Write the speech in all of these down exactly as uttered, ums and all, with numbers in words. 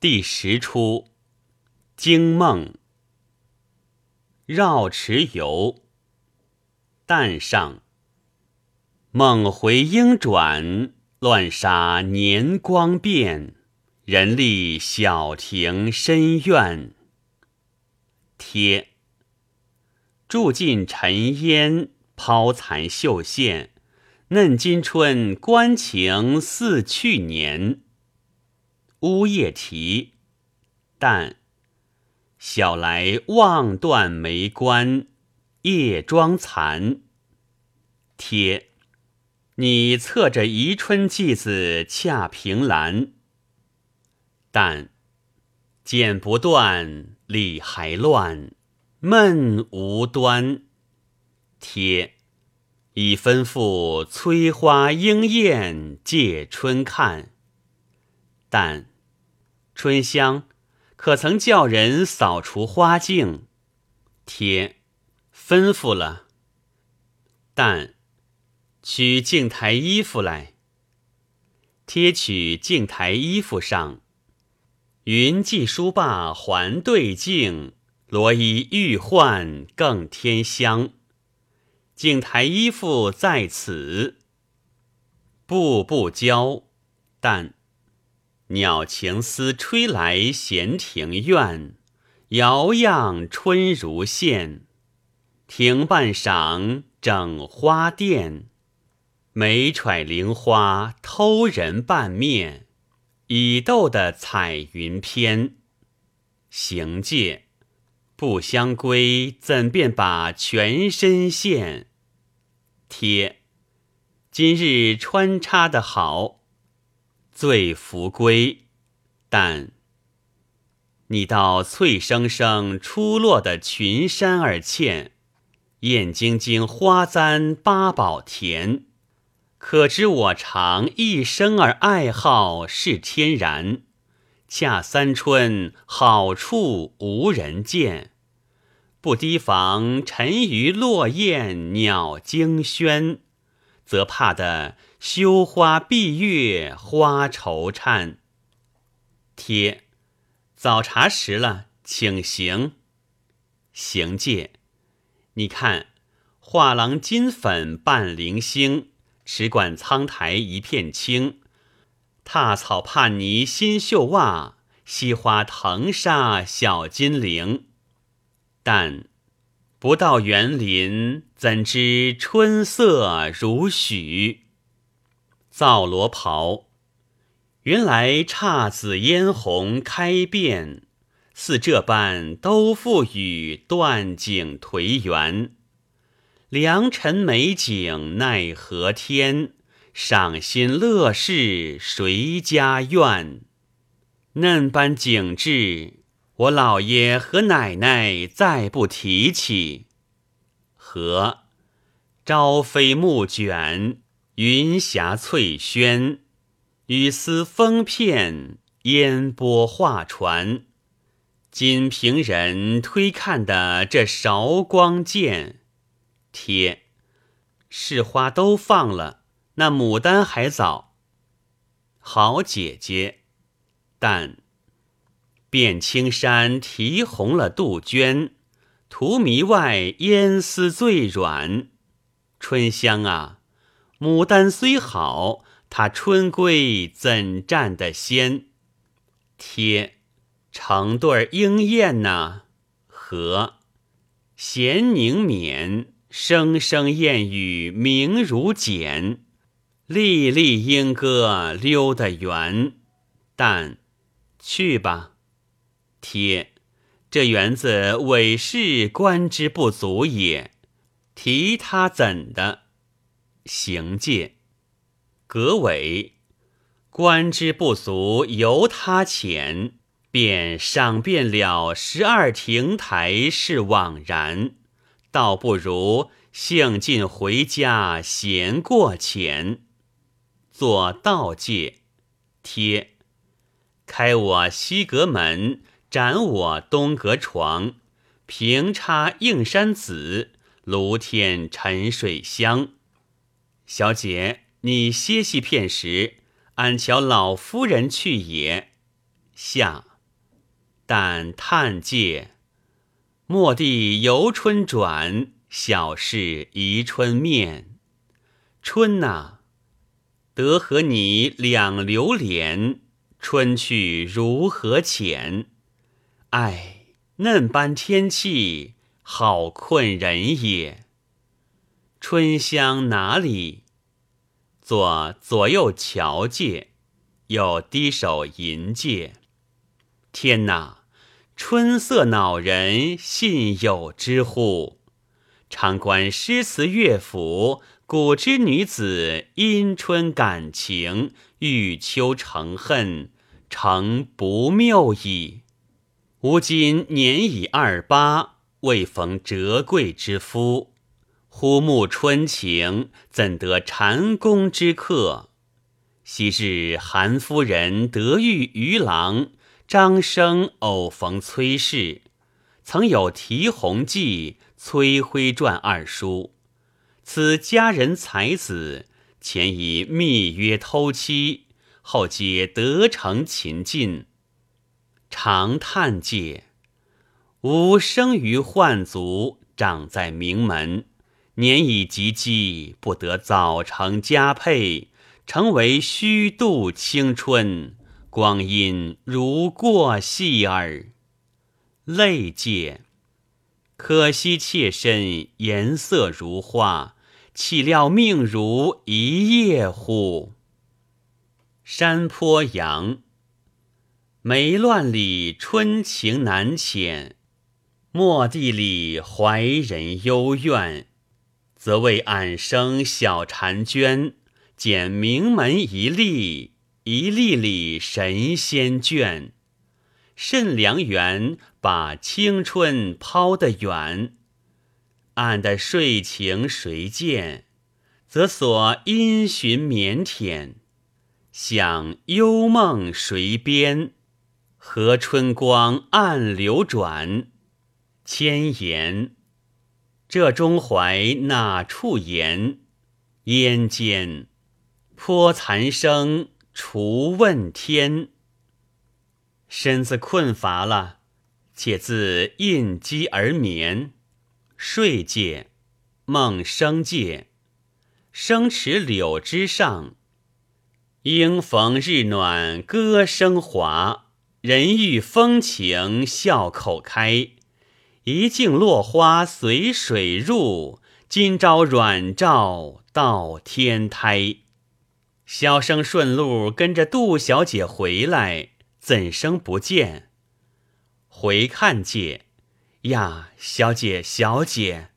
第十出惊梦。绕池游，旦上。梦回莺转，乱沙年光变。人立小亭深院。贴，住尽尘烟，抛残绣线。嫩今春，关情似去年。乌夜啼，旦。晓来望断梅关，夜妆残。贴，你侧着宜春髻子洽凭栏。旦，剪不断，理还乱，闷无端。贴，已吩咐催花应艳，借春看。旦，春香可曾叫人扫除花径？贴，吩咐了。旦，取镜台衣服来。贴取镜台衣服上，云髻梳罢还对镜，罗衣欲换更添香。镜台衣服在此，步步娇。旦，鸟情思吹来闲庭院，摇漾春如线。停半晌，整花钿，梅揣菱花偷人半面，已斗的彩云篇。行介，不相归，怎便把全身献？贴，今日穿插的好。醉扶归，旦，你到翠生生出落的群山而倩，艳晶晶花簪八宝田。可知我常一生而爱好是天然，恰三春好处无人见。不提防沉鱼落雁鸟惊喧，则怕的羞花闭月花惆怅。贴，早茶时了，请行。行介，你看画廊金粉半零星，池馆苍苔一片青。踏草帕泥新绣袜，西花藤纱小金铃。但不到园林，怎知春色如许？皂罗袍，原来姹紫嫣红开遍，似这般都付与断井颓垣。良辰美景奈何天，赏心乐事谁家院？嫩般景致，我老爷和奶奶再不提起。和，朝飞暮卷，云霞翠轩，雨丝风片，烟波画船。今凭人推看的这韶光见。贴，是花都放了，那牡丹还早。好姐姐，旦，遍青山啼红了杜鹃，荼蘼外烟丝最软。春香啊，牡丹虽好，它春归怎占得先？贴，成对莺燕呐。和，闲凝眠，声声燕语鸣如剪，历历莺歌溜得圆。旦，去吧。贴，这园子委是观之不足也，提他怎的？行介，格委，观之不足，由他浅，便赏遍了十二亭台是枉然，倒不如兴尽回家闲过浅。做道介，贴，开我西阁门，展我东阁床，平插映山紫，炉添沉水香。小姐，你歇息片时，俺瞧老夫人去也。下。但叹介末地由春转，小事宜春面。春啊，得和你两流连，春去如何遣？哎，嫩般天气，好困人也。春香哪里？左左右瞧介，又低手吟介。天哪，春色恼人，信有之乎？常观诗词乐府，古之女子因春感情，遇秋成恨，诚不谬矣。吾今年已二八，未逢折桂之夫，忽慕春情，怎得蟾宫之客？昔日韩夫人得遇渔郎，张生偶逢崔氏，曾有题鸿记、崔晖传二书。此佳人才子，前以密约偷妻，后皆得成秦晋。常叹介，吾生于宦族，长在名门，年已及笄，不得早成佳配，成为虚度青春，光阴如过隙耳。泪介，可惜妾身颜色如画，岂料命如一夜乎？山坡羊，梅乱里春情难遣，末地里怀人幽怨。则为俺生小婵娟，捡名门一粒，一粒里神仙眷。甚良缘，把青春抛得远。俺的睡情谁见？则所因循腼腆，想幽梦谁编？和春光暗流转，千言这中怀哪处言？烟间颇残生，除问天。身子困乏了，且自印饥而眠。睡介，梦生介，生池柳之上，应逢日暖歌声华。人遇风情笑口开，一径落花随水入，今朝软照到天台。萧生顺路跟着杜小姐回来，怎生不见？回看介，呀，小姐小姐。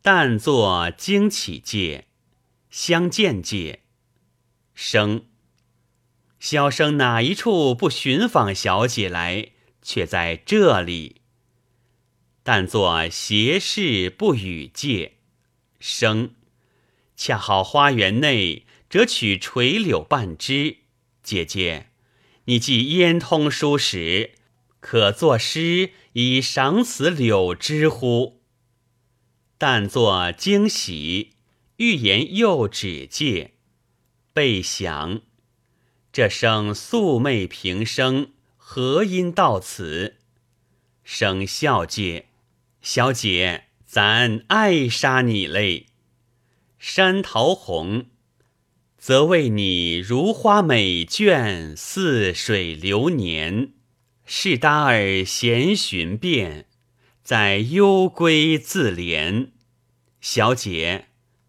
但作惊起介，相见介。生，萧生哪一处不寻访小姐来，却在这里。但作斜视不语介。生，恰好花园内折取垂柳半枝，姐姐，你既焉通书史，可作诗以赏此柳枝乎？但作惊喜，欲言又止介。备想，这生素昧平生，何因到此？生笑介，小姐，咱爱杀你嘞。山桃红，则为你如花美眷，似水流年。是达尔闲寻遍，在幽闺自怜。小姐，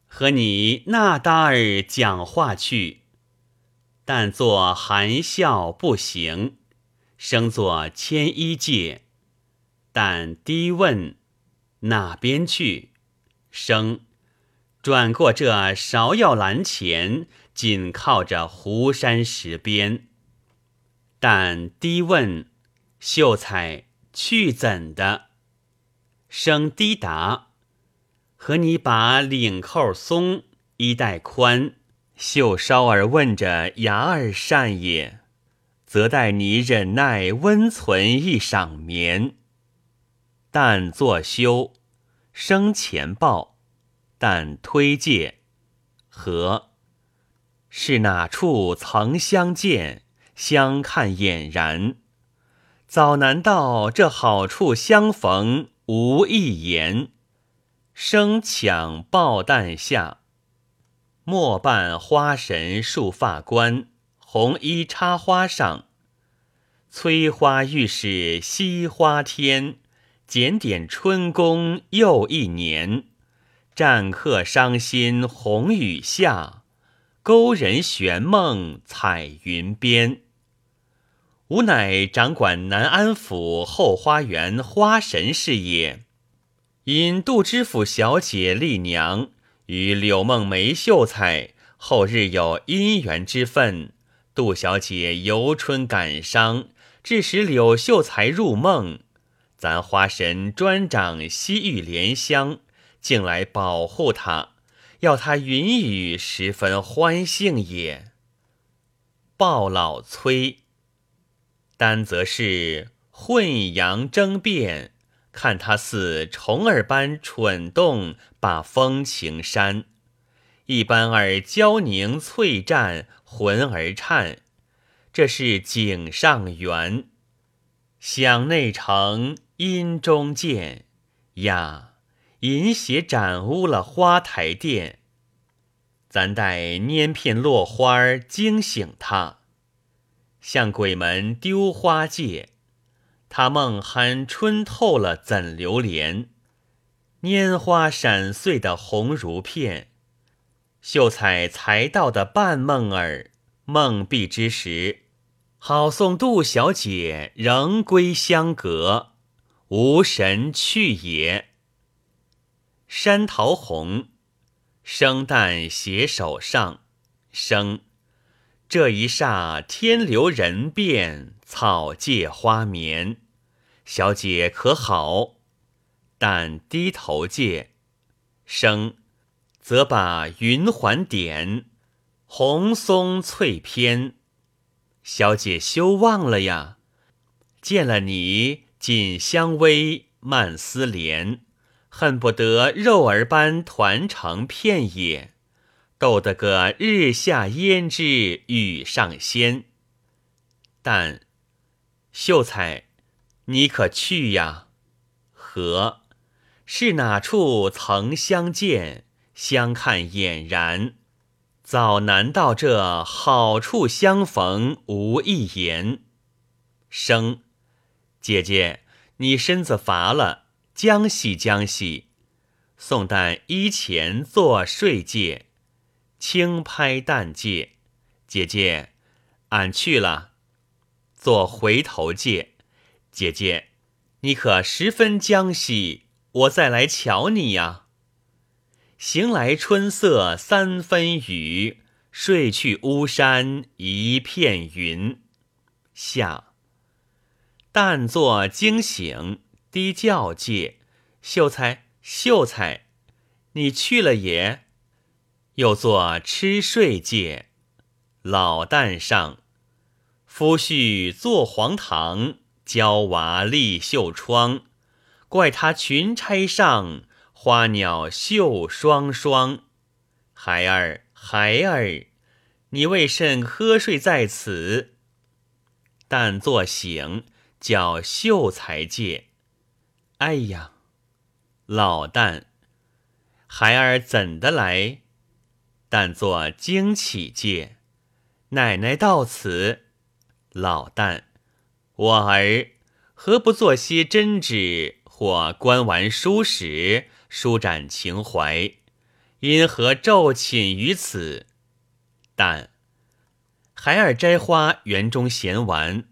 和你那达尔讲话去。但作含笑不行，生作牵衣介。但低问，哪边去？生，转过这芍药栏前，紧靠着湖山石边。但低问，秀才去怎的？生低答，和你把领扣松，衣带宽，袖梢儿问着牙儿善也，则待你忍耐温存一晌眠。但作休，生前报。但推介，和是哪处曾相见？相看俨然。早难道这好处相逢无一言，生抢抱蛋下。莫伴花神束发冠，红衣插花上。催花欲使惜花天，检点春宫又一年。占客伤心红雨下，勾人悬梦彩云边。吾乃掌管南安府后花园花神事也，因杜知府小姐丽娘与柳梦梅秀才后日有姻缘之分，杜小姐游春感伤，致使柳秀才入梦，咱花神专掌西域莲香，竟来保护他，要他云雨十分欢兴也。鲍老崔，单则是混阳争辩，看他似虫儿般蠢动，把风情煽；一般而娇凝翠绽，魂儿颤。这是井上缘，响内城，阴中见呀。银鞋展污了花台殿，咱待拈片落花惊醒他。向鬼门丢花戒，他梦酣春透了怎流连？拈花闪碎的红如片，秀才才到的半梦儿。梦毕之时，好送杜小姐仍归相隔，无神去也。山桃红，生旦携手上生。这一霎天流人变，草芥花眠。小姐可好？但低头芥生，则把云环点，红松翠偏。小姐休忘了呀，见了你紧相偎，慢思怜。恨不得肉儿般团成片也，斗得个日下胭脂雨上鲜。但秀才，你可去呀？何是哪处曾相见，相看俨然。早难道这好处相逢无一言。生，姐姐，你身子乏了，将息将息。宋旦衣前做睡戒，轻拍旦戒。姐姐，俺去了。做回头戒。姐姐，你可十分将息，我再来瞧你呀。行来春色三分雨，睡去巫山一片云。下。旦做惊醒。低叫戒，秀才，秀才，你去了也。又做吃睡戒，老旦上。夫婿坐黄堂，教娃立绣窗，怪他裙钗上，花鸟绣双双。孩儿，孩儿，你为甚瞌睡在此？旦坐醒，叫秀才戒。哎呀，老旦，孩儿怎的来？旦做惊起戒，奶奶到此。老旦，我儿何不做些针纸或观玩书史，舒展情怀？因何骤寝于此？旦，孩儿摘花园中闲玩，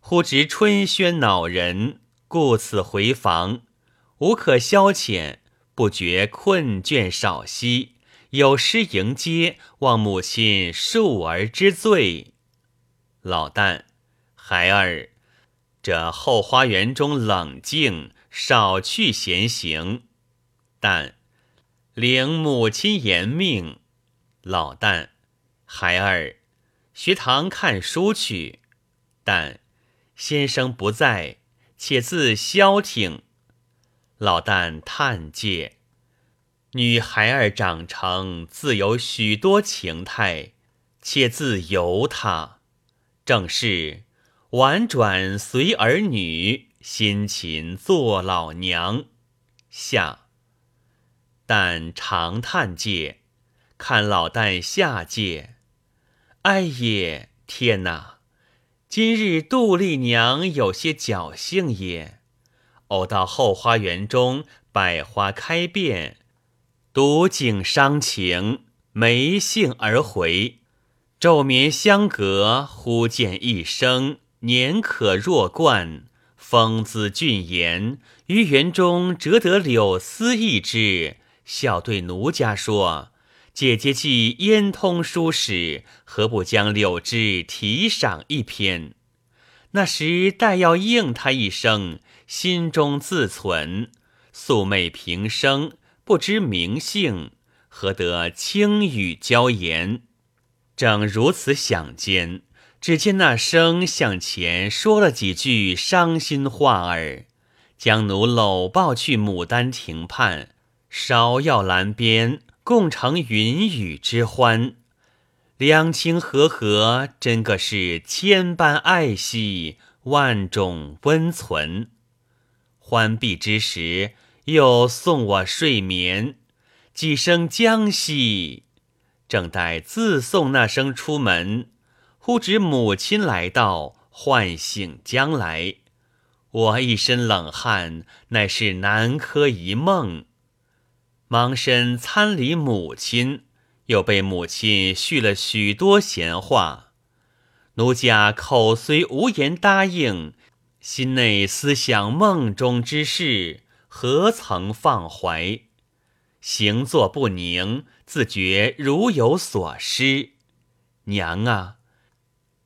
忽值春轩恼人。故此回房，无可消遣，不觉困倦少息，有诗迎接，望母亲恕儿之罪。老旦，孩儿，这后花园中冷静，少去闲行。旦，领母亲严命。老旦，孩儿，学堂看书去。旦，先生不在，且自消停。老旦叹戒，女孩儿长成，自有许多情态，且自由她。正是婉转随儿女，辛勤做老娘。下但长叹界，看老旦下界，哎也，天哪！今日杜丽娘有些侥幸也，偶到后花园中百花开遍，独景伤情，没兴而回。昼眠相隔，忽见一生，年可若冠，风姿俊颜，于园中折得柳丝一枝，笑对奴家说：姐姐既焉通书史，何不将柳枝题赏一篇？那时待要应他一声，心中自忖：素昧平生，不知名姓，何得轻语娇言？正如此想间，只见那生向前说了几句伤心话儿，将奴搂抱去牡丹亭畔，芍药栏边共乘云雨之欢，两情和合，真个是千般爱惜，万种温存。欢毕之时，又送我睡眠，几声将息，正待自送那声出门，忽指母亲来到，唤醒将来。我一身冷汗，乃是南柯一梦。忙身参礼母亲，又被母亲絮了许多闲话。奴家口虽无言答应，心内思想梦中之事，何曾放怀？行坐不宁，自觉如有所失。娘啊，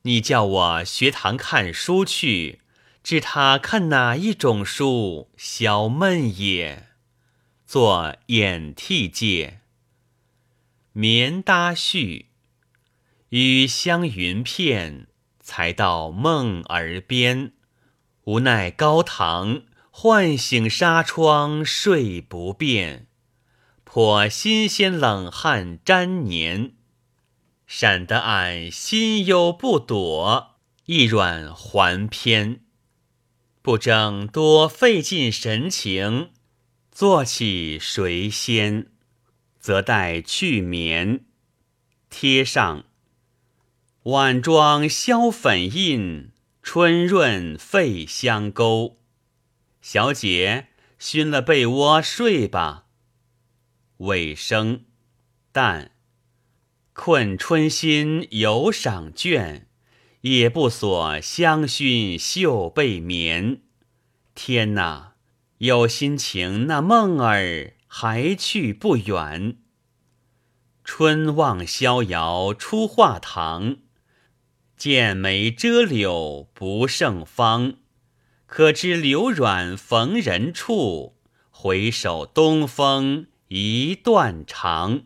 你叫我学堂看书去，知他看哪一种书，消闷也。作掩涕界，眠搭絮，与香云片，才到梦儿边。无奈高堂，唤醒纱窗睡不便。颇新鲜冷汗沾黏，闪得俺心忧不躲，一软还偏。不争多费尽神情，坐起谁先，则待去眠。贴上晚妆消粉印，春润沸香钩。小姐熏了被窝睡吧。尾声但困春心有赏倦，也不所香熏绣被眠。天哪，有心情那梦儿还去不远。春望逍遥出画堂，见梅遮柳不胜芳。可知柳软逢人处，回首东风一段长。